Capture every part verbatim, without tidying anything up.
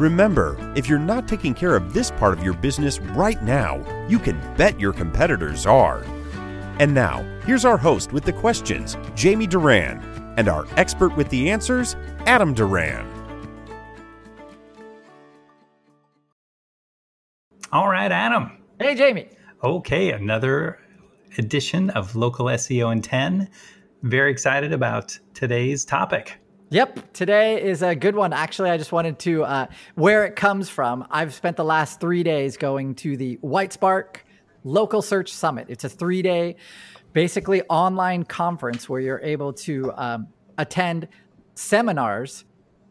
Remember, if you're not taking care of this part of your business right now, you can bet your competitors are. And now, here's our host with the questions, Jamie Duran, and our expert with the answers, Adam Duran. All right, Adam. Hey, Jamie. Okay, another edition of Local S E O in ten. Very excited about today's topic. Yep. Today is a good one. Actually, I just wanted to, uh, where it comes from, I've spent the last three days going to the Whitespark Local Search Summit. It's a three-day, basically online conference where you're able to um, attend seminars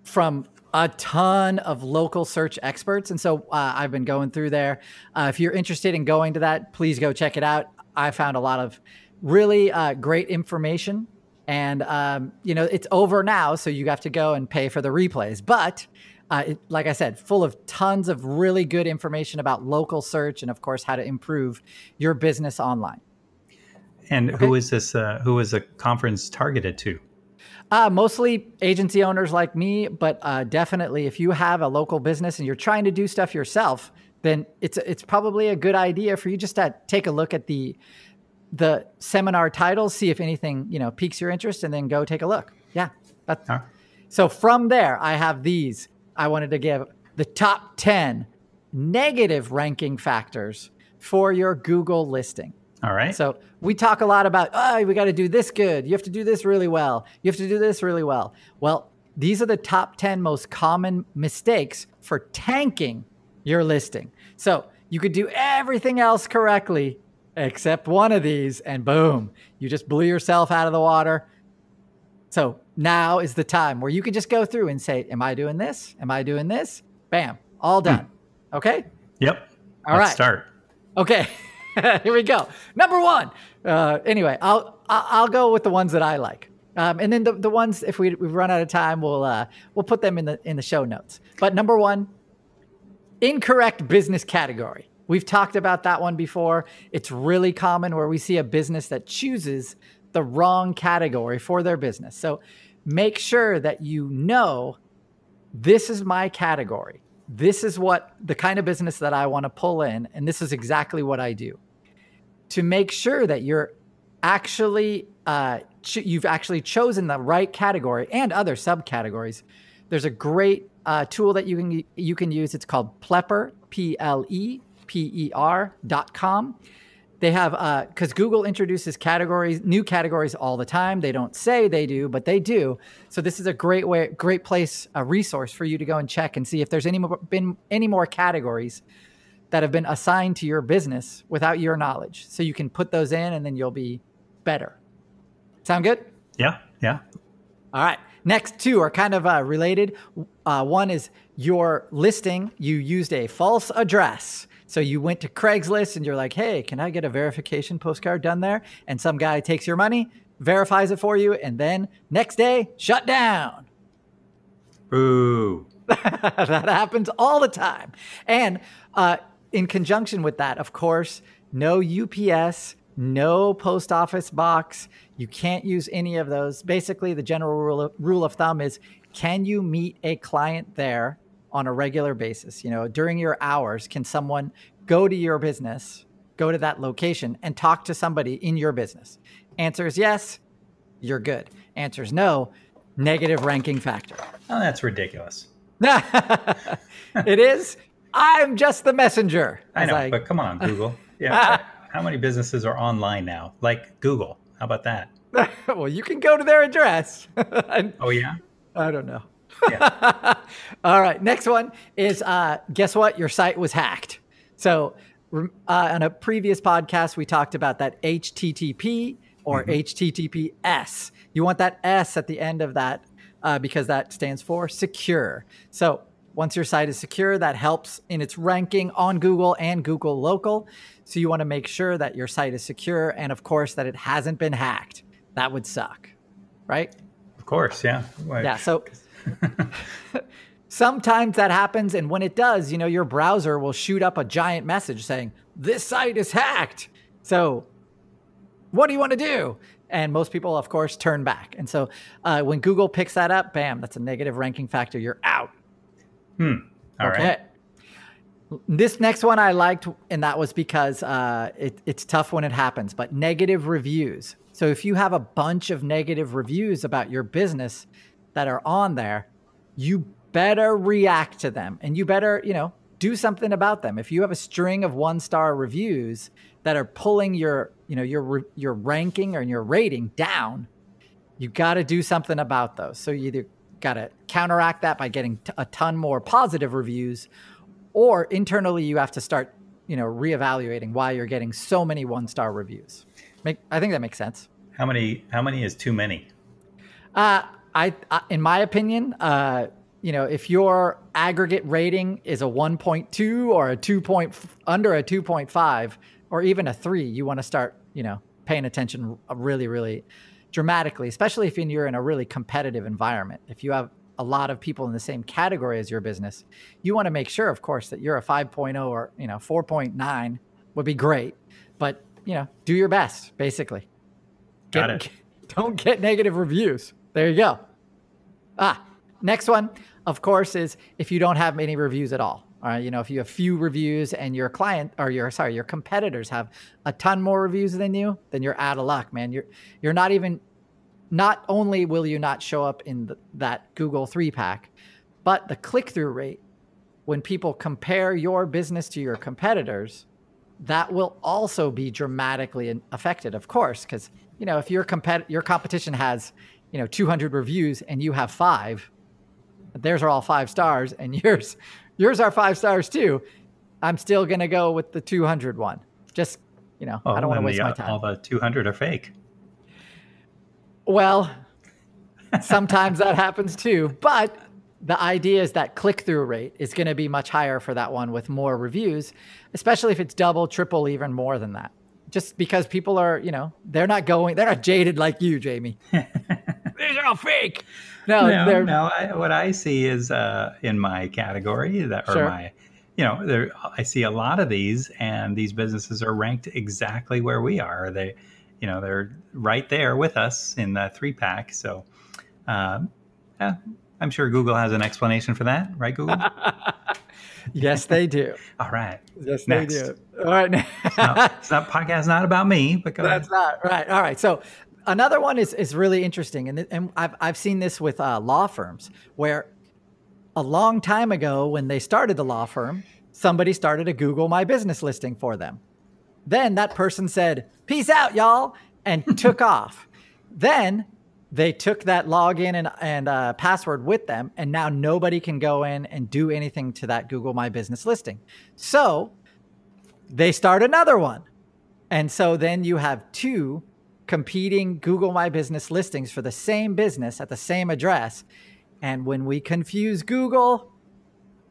from a ton of local search experts. And so uh, I've been going through there. Uh, if you're interested in going to that, please go check it out. I found a lot of really uh, great information. And, um, you know, it's over now, so you have to go and pay for the replays. But uh, it, like I said, full of tons of really good information about local search and, of course, how to improve your business online. And okay. Who is this? Uh, who is the conference targeted to? Uh, mostly agency owners like me, but uh, definitely if you have a local business and you're trying to do stuff yourself, then it's it's probably a good idea for you just to take a look at the the seminar titles, see if anything, you know, piques your interest, and then go take a look. Yeah. That's, huh? So from there, I have these. I wanted to give the top ten negative ranking factors for your Google listing. All right. So we talk a lot about, oh, we got to do this good. You have to do this really well. You have to do this really well. Well, these are the top ten most common mistakes for tanking your listing. So you could do everything else correctly except one of these, and boom, you just blew yourself out of the water. So now is the time where you can just go through and say, am I doing this? Am I doing this? Bam, all done. Hmm. Okay? Yep. All Let's right. start. Okay. Here we go. Number one. Uh, anyway, I'll I'll go with the ones that I like. Um, and then the, the ones, if we, we've run out of time, we'll uh, we'll put them in the in the show notes. But number one, incorrect business category. We've talked about that one before. It's really common where we see a business that chooses the wrong category for their business. So make sure that you know, this is my category. This is what the kind of business that I want to pull in. And this is exactly what I do. To make sure that you're actually, uh, ch- you've actually chosen the right category and other subcategories, there's a great uh, tool that you can you can use. It's called Plepper, P L E P E R dot com. They have, uh, because Google introduces categories, new categories all the time. They don't say they do, but they do. So this is a great way, great place, a resource for you to go and check and see if there's any more, been any more categories that have been assigned to your business without your knowledge. So you can put those in and then you'll be better. Sound good? Yeah. Yeah. All right. Next two are kind of uh, related. Uh, one is your listing. You used a false address. So you went to Craigslist and you're like, hey, can I get a verification postcard done there? And some guy takes your money, verifies it for you, and then next day, shut down. Boo. That happens all the time. And uh, in conjunction with that, of course, no U P S, no post office box. You can't use any of those. Basically, the general rule of, rule of thumb is, can you meet a client there on a regular basis? You know, during your hours, can someone go to your business, go to that location and talk to somebody in your business? Answer is yes, you're good. Answer is no, negative ranking factor. Oh, that's ridiculous. It is. I'm just the messenger. I know, I... but come on, Google. Yeah. How many businesses are online now? Like Google. How about that? Well, you can go to their address. and... Oh, yeah? I don't know. Yeah. All right. Next one is, uh, guess what? Your site was hacked. So uh, on a previous podcast, we talked about that H T T P or mm-hmm. H T T P S. You want that S at the end of that uh, because that stands for secure. So Once your site is secure, that helps in its ranking on Google and Google Local. So you want to make sure that your site is secure and, of course, that it hasn't been hacked. That would suck, right? Of course, yeah. Like, yeah, so sometimes that happens. And when it does, you know, your browser will shoot up a giant message saying, this site is hacked. So what do you want to do? And most people, of course, turn back. And so uh, when Google picks that up, bam, that's a negative ranking factor. You're out. Hmm. All okay. right. This next one I liked, and that was because uh, it, it's tough when it happens, but negative reviews. So if you have a bunch of negative reviews about your business that are on there, you better react to them and you better, you know, do something about them. If you have a string of one-star reviews that are pulling your, you know, your, your ranking or your rating down, you got to do something about those. So you either got to counteract that by getting t- a ton more positive reviews, or internally you have to start, you know, reevaluating why you're getting so many one-star reviews. Make, I think that makes sense. How many? How many is too many? Uh, I, I, in my opinion, uh, you know, if your aggregate rating is a one point two or a two point under a two point five or even a three, you want to start, you know, paying attention really, really. dramatically, especially if you're in a really competitive environment. If you have a lot of people in the same category as your business, you want to make sure, of course, that you're a five point oh or, you know, four point nine would be great. But, you know, do your best, basically. Got get, it. Get, don't get negative reviews. There you go. Ah, next one, of course, is if you don't have many reviews at all. All right, you know, if you have few reviews and your client or your, sorry, your competitors have a ton more reviews than you, then you're out of luck, man. You're, you're not even, not only will you not show up in the, that Google three pack, but the click-through rate, when people compare your business to your competitors, that will also be dramatically affected, of course, because, you know, if your compet- your competition has, you know, two hundred reviews and you have five, theirs are all five stars and yours, Yours are five stars too. I'm still going to go with the two hundred one. Just, you know, oh, I don't want to waste the, my time. All the two hundred are fake. Well, sometimes that happens too. But the idea is that click-through rate is going to be much higher for that one with more reviews, especially if it's double, triple, even more than that. Just because people are, you know, they're not going, they're not jaded like you, Jamie. These are all fake. No, no. no I, what I see is uh, in my category that are sure. my, you know, there, I see a lot of these, and these businesses are ranked exactly where we are. They, you know, they're right there with us in the three pack. So, uh, yeah, I'm sure Google has an explanation for that, right, Google? Yes, they do. All right. Yes, Next. they do. All right. It's not, it's not podcast. Not about me, but go that's ahead. not right. All right. So. Another one is, is really interesting, and, and I've I've seen this with uh, law firms, where a long time ago when they started the law firm, somebody started a Google My Business listing for them. Then that person said, peace out, y'all, and took off. Then they took that login and, and uh, password with them, and now nobody can go in and do anything to that Google My Business listing. So they start another one. And so then you have two competing Google My Business listings for the same business at the same address. And when we confuse Google,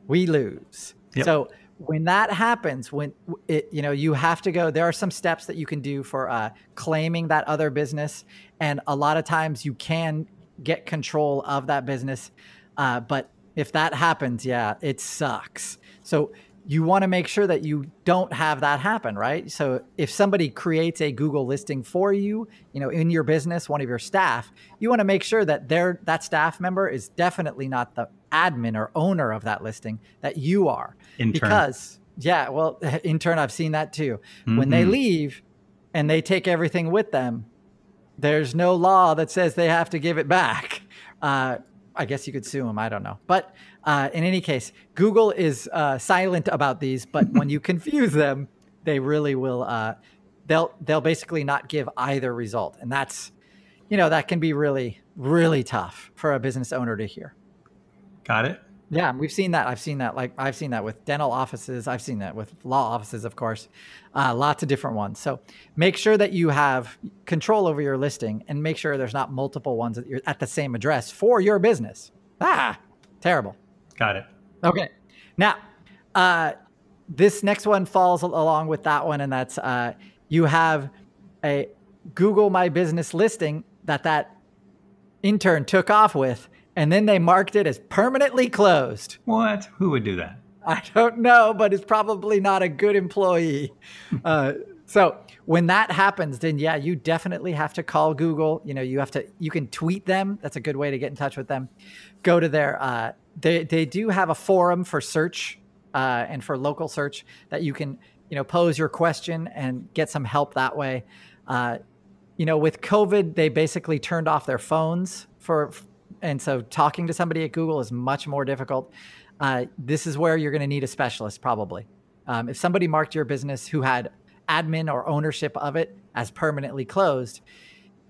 we lose. Yep. So when that happens, when it, you know, you have to go, there are some steps that you can do for uh, claiming that other business. And a lot of times you can get control of that business. Uh, but if that happens, yeah, it sucks. So you want to make sure that you don't have that happen, right? So if somebody creates a Google listing for you, you know, in your business, one of your staff, you want to make sure that their that staff member is definitely not the admin or owner of that listing that you are. Intern. Because, yeah, well, intern, I've seen that too. Mm-hmm. When they leave and they take everything with them, there's no law that says they have to give it back. Uh, I guess you could sue them. I don't know. But uh, in any case, Google is uh, silent about these. But when you confuse them, they really will. Uh, they'll they'll basically not give either result. And that's, you know, that can be really, really tough for a business owner to hear. Got it. Yeah, we've seen that. I've seen that. Like I've seen that with dental offices. I've seen that with law offices, of course, uh, lots of different ones. So make sure that you have control over your listing and make sure there's not multiple ones at, your, at the same address for your business. Ah, terrible. Got it. Okay. Now, uh, this next one falls along with that one. And that's, uh, you have a Google My Business listing that that intern took off with, and then they marked it as permanently closed. What? Who would do that? I don't know, but it's probably not a good employee. uh, so when that happens, then yeah, you definitely have to call Google. You know, you have to, you can tweet them. That's a good way to get in touch with them. Go to their, uh, they, they do have a forum for search uh, and for local search that you can, you know, pose your question and get some help that way. Uh, you know, with COVID, they basically turned off their phones for, and so talking to somebody at Google is much more difficult. Uh, this is where you're going to need a specialist, probably. Um, if somebody marked your business who had admin or ownership of it as permanently closed,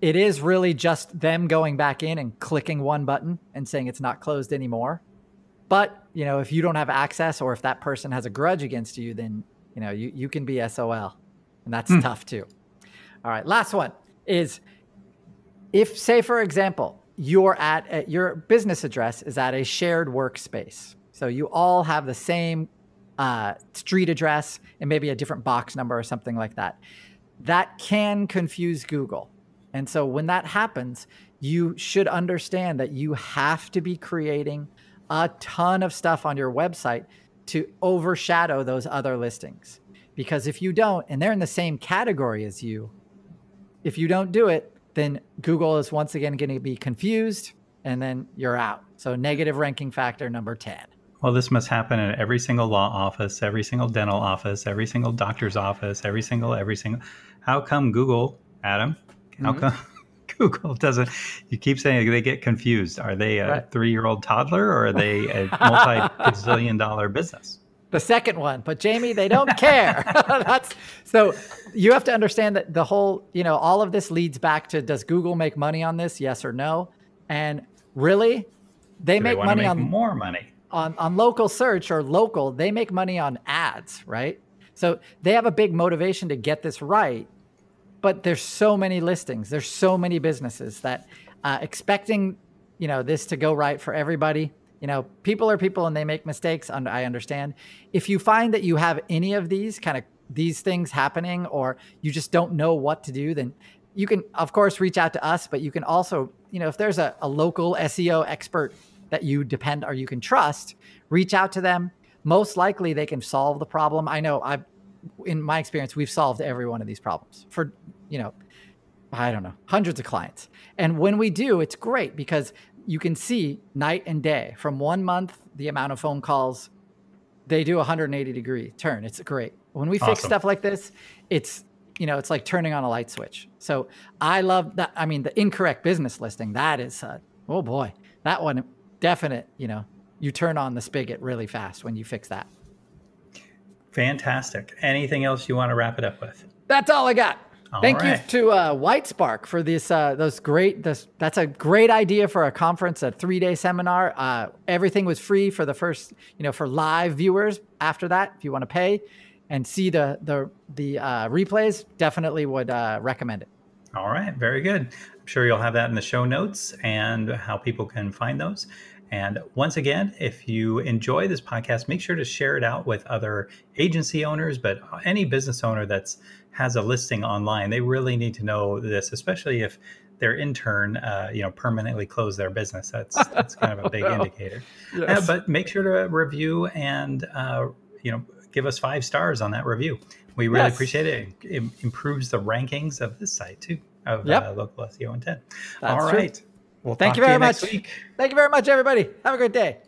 it is really just them going back in and clicking one button and saying it's not closed anymore. But, you know, if you don't have access or if that person has a grudge against you, then, you know, you, you can be S O L. And that's mm. tough, too. All right. Last one is if, say, for example, you're at, at your business address is at a shared workspace. So you all have the same uh, street address and maybe a different box number or something like that. That can confuse Google. And so when that happens, you should understand that you have to be creating a ton of stuff on your website to overshadow those other listings. Because if you don't, and they're in the same category as you, if you don't do it, then Google is once again going to be confused and then you're out. So negative ranking factor number ten. Well, this must happen in every single law office, every single dental office, every single doctor's office, every single, every single. How come Google, Adam, how mm-hmm. come Google doesn't, you keep saying they get confused. Are they a right. three-year-old toddler or are they a multi-gazillion dollar business? The second one, but Jamie, they don't care. That's so you have to understand that the whole, you know, all of this leads back to, does Google make money on this? Yes or no? And really, they Do make they money make on more money on, on local search or local. They make money on ads, right? So they have a big motivation to get this right. But there's so many listings. There's so many businesses that uh, expecting, you know, this to go right for everybody. You know, people are people and they make mistakes. And I understand if you find that you have any of these kind of these things happening, or you just don't know what to do, then you can, of course, reach out to us. But you can also, you know, if there's a, a local S E O expert that you depend or you can trust, reach out to them. Most likely they can solve the problem. I know I've, in my experience, we've solved every one of these problems for, you know, I don't know, hundreds of clients. And when we do, it's great because you can see night and day from one month, the amount of phone calls, they do a one hundred eighty degree turn. It's great. When we awesome. fix stuff like this, it's, you know, it's like turning on a light switch. So I love that. I mean, the incorrect business listing, that is, uh, oh boy, that one definite, you know, you turn on the spigot really fast when you fix that. Fantastic. Anything else you want to wrap it up with? That's all I got. All Thank right. you to uh, Whitespark for this. Uh, those great. This, that's a great idea for a conference, a three-day seminar. Uh, everything was free for the first, you know, for live viewers. After that, if you want to pay and see the the the uh, replays, definitely would uh, recommend it. All right, very good. I'm sure you'll have that in the show notes and how people can find those. And once again, if you enjoy this podcast, make sure to share it out with other agency owners, but any business owner that's has a listing online. They really need to know this, especially if their intern, uh, you know, permanently closed their business. That's that's kind of a big indicator. Yes. Uh, but make sure to review and, uh, you know, give us five stars on that review. We really yes. appreciate it. It improves the rankings of this site, too, of yep. uh, Local S E O in ten. That's All right. True. We'll Thank you very you much. Thank you very much, everybody. Have a great day.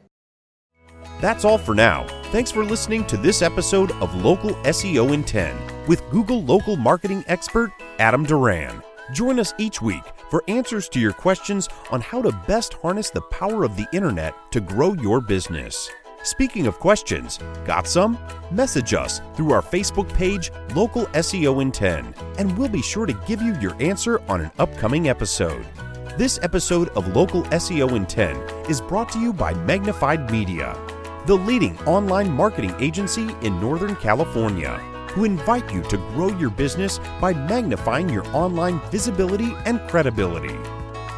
That's all for now. Thanks for listening to this episode of Local S E O in ten with Google local marketing expert Adam Duran. Join us each week for answers to your questions on how to best harness the power of the internet to grow your business. Speaking of questions, got some? Message us through our Facebook page, Local S E O in ten, and we'll be sure to give you your answer on an upcoming episode. This episode of Local S E O in ten is brought to you by Magnified Media, the leading online marketing agency in Northern California, who invite you to grow your business by magnifying your online visibility and credibility.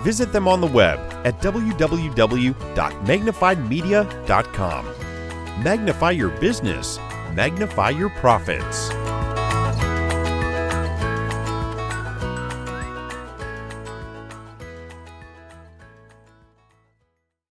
Visit them on the web at w w w dot magnified media dot com. Magnify your business. Magnify your profits.